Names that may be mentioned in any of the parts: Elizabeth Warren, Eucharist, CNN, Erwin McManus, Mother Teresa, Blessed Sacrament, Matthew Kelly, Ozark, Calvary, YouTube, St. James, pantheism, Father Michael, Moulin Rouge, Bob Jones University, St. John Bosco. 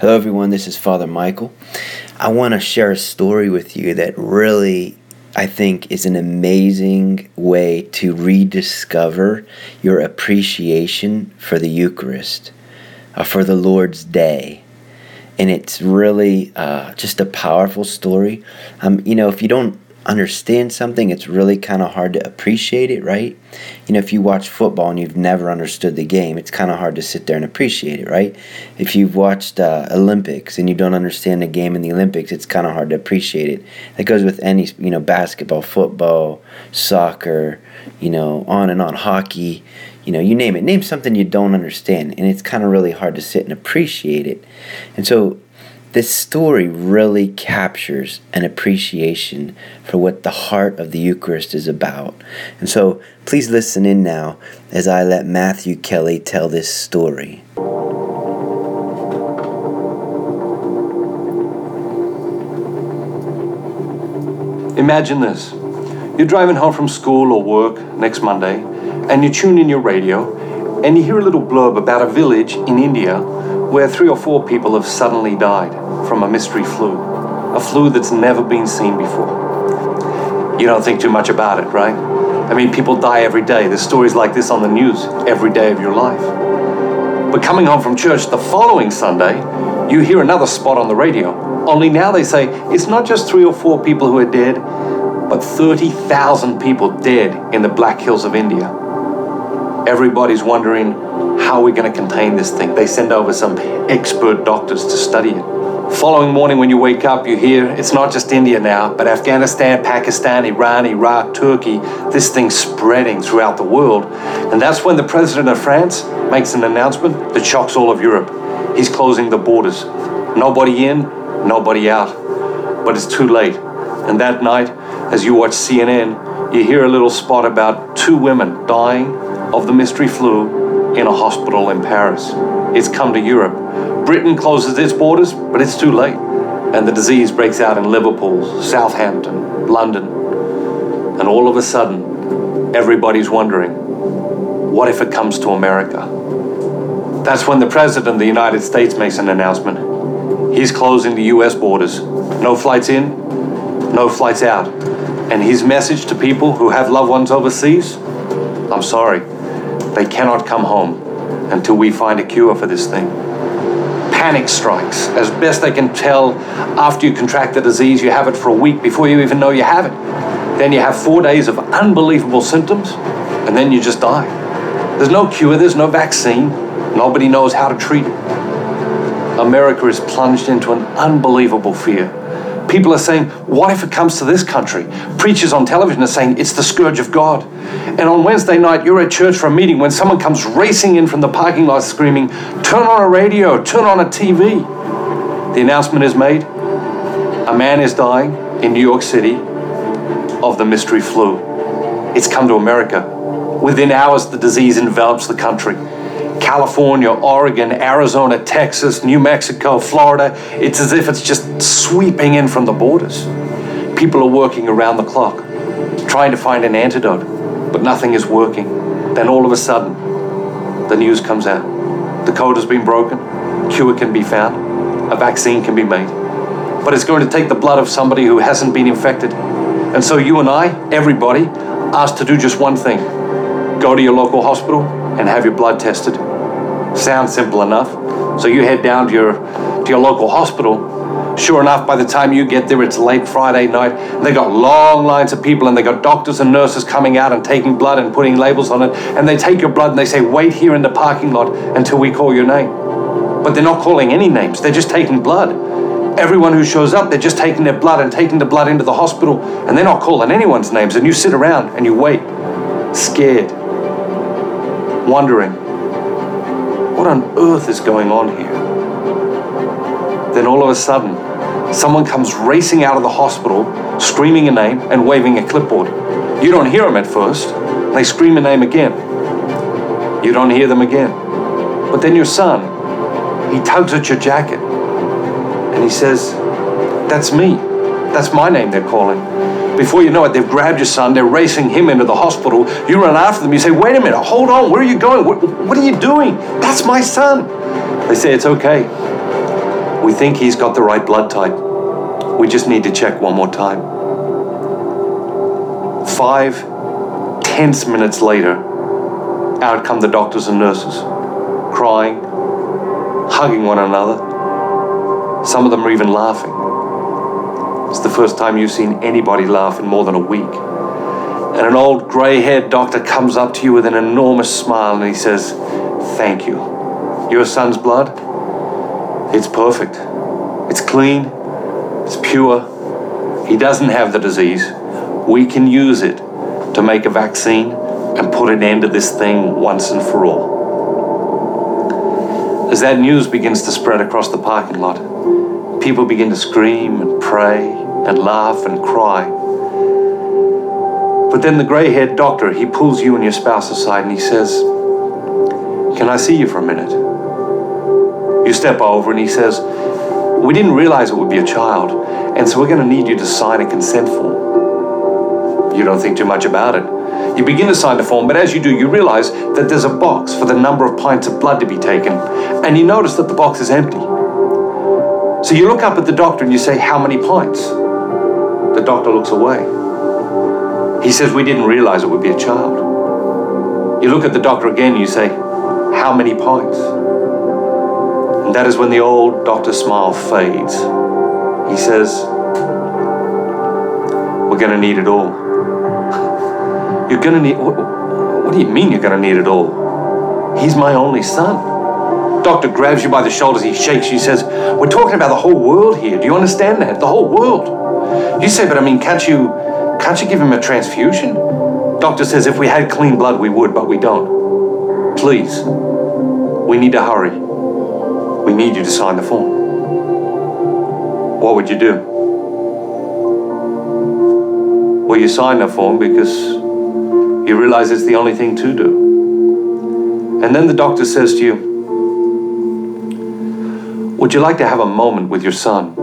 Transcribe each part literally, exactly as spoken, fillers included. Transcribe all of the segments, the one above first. Hello everyone, this is Father Michael. I want to share a story with you that really, I think, is an amazing way to rediscover your appreciation for the Eucharist, uh, for the Lord's Day. And it's really uh, just a powerful story. Um, you know, if you don't understand something, it's really kind of hard to appreciate it, right? You know, if you watch football and you've never understood the game, it's kind of hard to sit there and appreciate it, right? If you've watched uh, Olympics and you don't understand the game in the Olympics, it's kind of hard to appreciate it. That goes with any, you know, basketball, football, soccer, you know, on and on, hockey, you know, you name it. Name something you don't understand, and it's kind of really hard to sit and appreciate it. And so this story really captures an appreciation for what the heart of the Eucharist is about. And so please listen in now as I let Matthew Kelly tell this story. Imagine this. You're driving home from school or work next Monday, and you tune in your radio, and you hear a little blurb about a village in India where three or four people have suddenly died from a mystery flu, a flu that's never been seen before. You don't think too much about it, right? I mean, people die every day. There's stories like this on the news every day of your life. But coming home from church the following Sunday, you hear another spot on the radio. Only now they say it's not just three or four people who are dead, but thirty thousand people dead in the Black Hills of India. Everybody's wondering, how are we going to contain this thing? They send over some expert doctors to study it. Following morning when you wake up, you hear it's not just India now, but Afghanistan, Pakistan, Iran, Iraq, Turkey, this thing's spreading throughout the world. And that's when the president of France makes an announcement that shocks all of Europe. He's closing the borders. Nobody in, nobody out. But it's too late. And that night, as you watch C N N, you hear a little spot about two women dying of the mystery flu in a hospital in Paris. It's come to Europe. Britain closes its borders, but it's too late. And the disease breaks out in Liverpool, Southampton, London. And all of a sudden, everybody's wondering, what if it comes to America? That's when the President of the United States makes an announcement. He's closing the U S borders. No flights in, no flights out. And his message to people who have loved ones overseas, I'm sorry, they cannot come home until we find a cure for this thing. Panic strikes. As best they can tell, after you contract the disease, you have it for a week before you even know you have it. Then you have four days of unbelievable symptoms, and then you just die. There's no cure, there's no vaccine. Nobody knows how to treat it. America is plunged into an unbelievable fear. People are saying, what if it comes to this country? Preachers on television are saying it's the scourge of God. And on Wednesday night, you're at church for a meeting when someone comes racing in from the parking lot screaming, turn on a radio, turn on a T V. The announcement is made. A man is dying in New York City of the mystery flu. It's come to America. Within hours, the disease envelops the country. California, Oregon, Arizona, Texas, New Mexico, Florida. It's as if it's just sweeping in from the borders. People are working around the clock, trying to find an antidote, but nothing is working. Then all of a sudden, the news comes out. The code has been broken, a cure can be found, a vaccine can be made. But it's going to take the blood of somebody who hasn't been infected. And so you and I, everybody, asked to do just one thing. Go to your local hospital and have your blood tested. Sounds simple enough. So you head down to your to your local hospital. Sure enough, by the time you get there, it's late Friday night. And they got long lines of people, and they got doctors and nurses coming out and taking blood and putting labels on it. And they take your blood and they say, wait here in the parking lot until we call your name. But they're not calling any names. They're just taking blood. Everyone who shows up, they're just taking their blood and taking the blood into the hospital, and they're not calling anyone's names. And you sit around and you wait, scared, wondering, what on earth is going on here? Then all of a sudden, someone comes racing out of the hospital, screaming a name and waving a clipboard. You don't hear them at first. They scream a name again. You don't hear them again. But then your son, he tugs at your jacket and he says, that's me. That's my name they're calling. Before you know it, they've grabbed your son, they're racing him into the hospital. You run after them, you say, wait a minute, hold on, where are you going? What, what are you doing? That's my son. They say, it's okay. We think he's got the right blood type. We just need to check one more time. Five tense minutes later, out come the doctors and nurses, crying, hugging one another. Some of them are even laughing. It's the first time you've seen anybody laugh in more than a week. And an old gray-haired doctor comes up to you with an enormous smile and he says, "Thank you. Your son's blood, it's perfect. It's clean, it's pure. He doesn't have the disease. We can use it to make a vaccine and put an end to this thing once and for all." As that news begins to spread across the parking lot, people begin to scream and pray and laugh and cry. But then the gray-haired doctor, he pulls you and your spouse aside and he says, "Can I see you for a minute?" You step over and he says, "We didn't realize it would be a child, and so we're going to need you to sign a consent form." You don't think too much about it. You begin to sign the form, but as you do, you realize that there's a box for the number of pints of blood to be taken, and you notice that the box is empty. So you look up at the doctor and you say, "How many pints?" The doctor looks away. He says, "We didn't realize it would be a child." You look at the doctor again and you say, "How many pints?" And that is when the old doctor's smile fades. He says, "We're going to need it all." You're going to need, what, what do you mean you're going to need it all? He's my only son. Doctor grabs you by the shoulders, he shakes you, he says, "We're talking about the whole world here. Do you understand that? The whole world." You say, "But I mean, can't you Can't you give him a transfusion?" Doctor says, "If we had clean blood, we would, but we don't. Please, we need to hurry. We need you to sign the form." What would you do? Well, you sign the form because you realize it's the only thing to do. And then the doctor says to you, "Would you like to have a moment with your son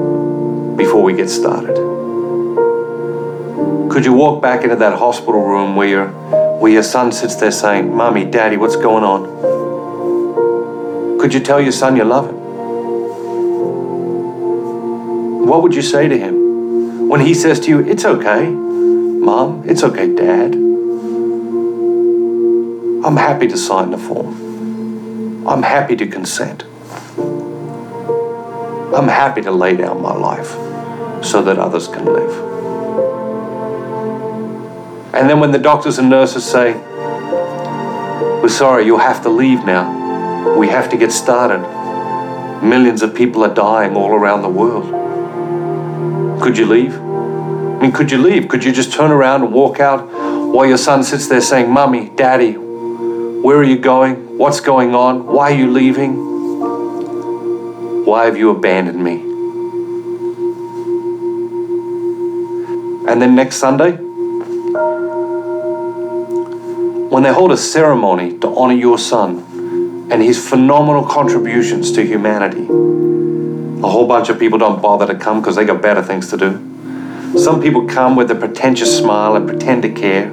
before we get started? Could you walk back into that hospital room where your, where your son sits there saying, 'Mommy, Daddy, what's going on?' Could you tell your son you love him? What would you say to him when he says to you, 'It's okay, Mom, it's okay, Dad. I'm happy to sign the form. I'm happy to consent. I'm happy to lay down my life so that others can live.'" And then when the doctors and nurses say, "We're sorry, you'll have to leave now. We have to get started. Millions of people are dying all around the world." Could you leave? I mean, could you leave? Could you just turn around and walk out while your son sits there saying, "Mummy, Daddy, where are you going? What's going on? Why are you leaving? Why have you abandoned me?" And then next Sunday, when they hold a ceremony to honor your son and his phenomenal contributions to humanity, a whole bunch of people don't bother to come because they got better things to do. Some people come with a pretentious smile and pretend to care.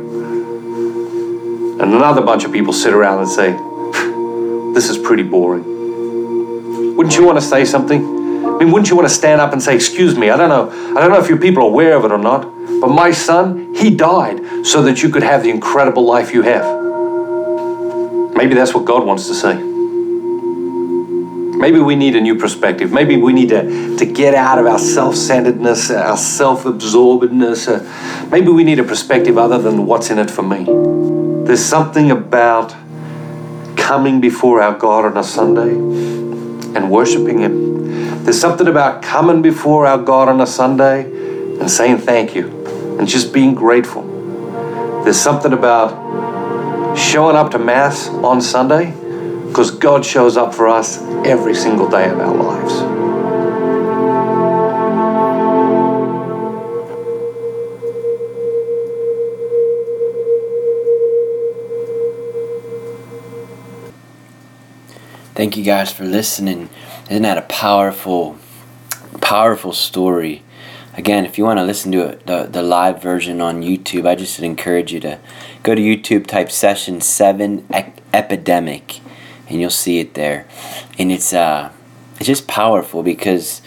And another bunch of people sit around and say, "This is pretty boring." Wouldn't you want to say something? I mean, wouldn't you want to stand up and say, "Excuse me, I don't know, I don't know if you people are aware of it or not, but my son, he died so that you could have the incredible life you have." Maybe that's what God wants to say. Maybe we need a new perspective. Maybe we need to, to get out of our self-centeredness, our self-absorbedness. Maybe we need a perspective other than what's in it for me. There's something about coming before our God on a Sunday and worshiping him. There's something about coming before our God on a Sunday and saying thank you, and just being grateful. There's something about showing up to Mass on Sunday because God shows up for us every single day of our lives. Thank you guys for listening. Isn't that a powerful, powerful story? Again, if you want to listen to it, the, the live version on YouTube, I just would encourage you to go to YouTube, type Session seven Epidemic, and you'll see it there. And it's uh, it's just powerful because,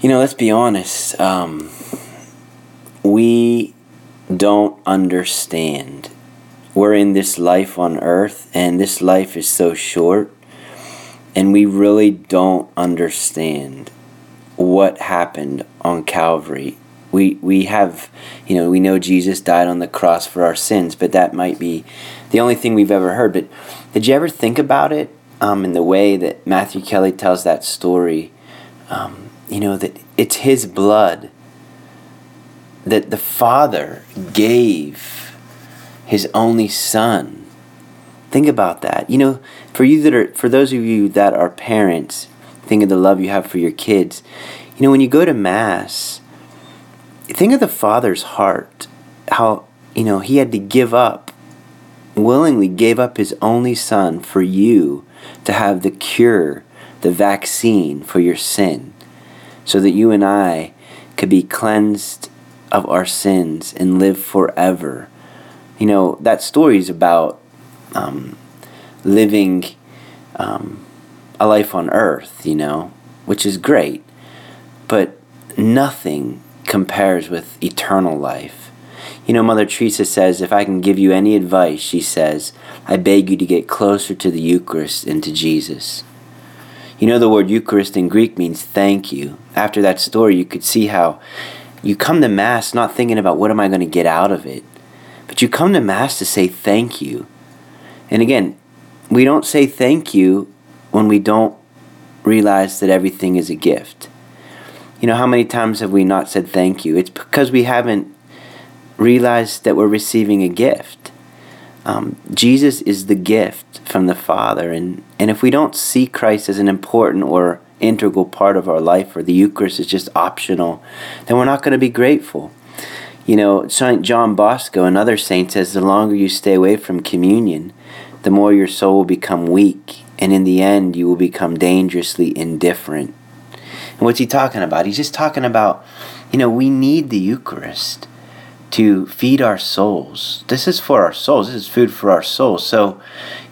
you know, let's be honest, um, we don't understand. We're in this life on earth, and this life is so short, and we really don't understand what happened on Calvary. We we have, you know, we know Jesus died on the cross for our sins, but that might be the only thing we've ever heard. But did you ever think about it um, in the way that Matthew Kelly tells that story? Um, you know, that it's his blood that the Father gave his only Son. Think about that. You know, for you that are, for those of you that are parents, think of the love you have for your kids. You know, when you go to Mass, think of the Father's heart, how, you know, he had to give up, willingly gave up his only Son for you to have the cure, the vaccine for your sin, so that you and I could be cleansed of our sins and live forever. You know, that story is about um, living um, a life on earth, you know, which is great, but nothing compares with eternal life. You know, Mother Teresa says, if I can give you any advice, she says, I beg you to get closer to the Eucharist and to Jesus. You know, the word Eucharist in Greek means thank you. After that story, you could see how you come to Mass not thinking about what am I going to get out of it, but you come to Mass to say thank you. And again, we don't say thank you when we don't realize that everything is a gift. You know, how many times have we not said thank you? It's because we haven't realized that we're receiving a gift. Um, Jesus is the gift from the Father. And, and if we don't see Christ as an important or integral part of our life, or the Eucharist is just optional, then we're not going to be grateful. You know, Saint John Bosco and other saints says, the longer you stay away from communion, the more your soul will become weak. And in the end, you will become dangerously indifferent. And what's he talking about? He's just talking about, you know, we need the Eucharist to feed our souls. This is for our souls. This is food for our souls. So,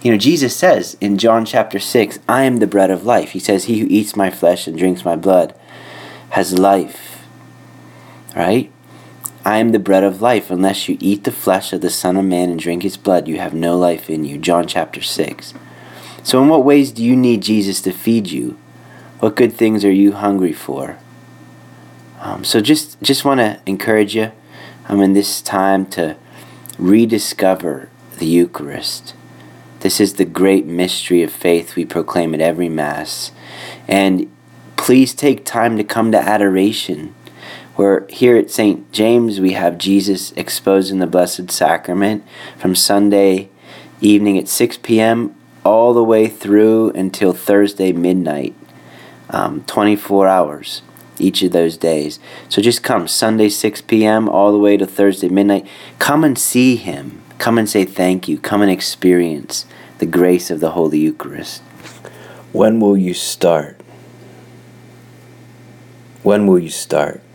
you know, Jesus says in John chapter six, I am the bread of life. He says, he who eats my flesh and drinks my blood has life, right? I am the bread of life. Unless you eat the flesh of the Son of Man and drink his blood, you have no life in you. John chapter six. So in what ways do you need Jesus to feed you? What good things are you hungry for? Um, so just just want to encourage you um, in this time to rediscover the Eucharist. This is the great mystery of faith we proclaim at every Mass. And please take time to come to adoration, where here at Saint James we have Jesus exposed in the Blessed Sacrament from Sunday evening at six p.m. all the way through until Thursday midnight. Um, twenty-four hours each of those days. So just come Sunday six p.m. all the way to Thursday midnight. Come and see him. Come and say thank you. Come and experience the grace of the Holy Eucharist. When will you start? When will you start?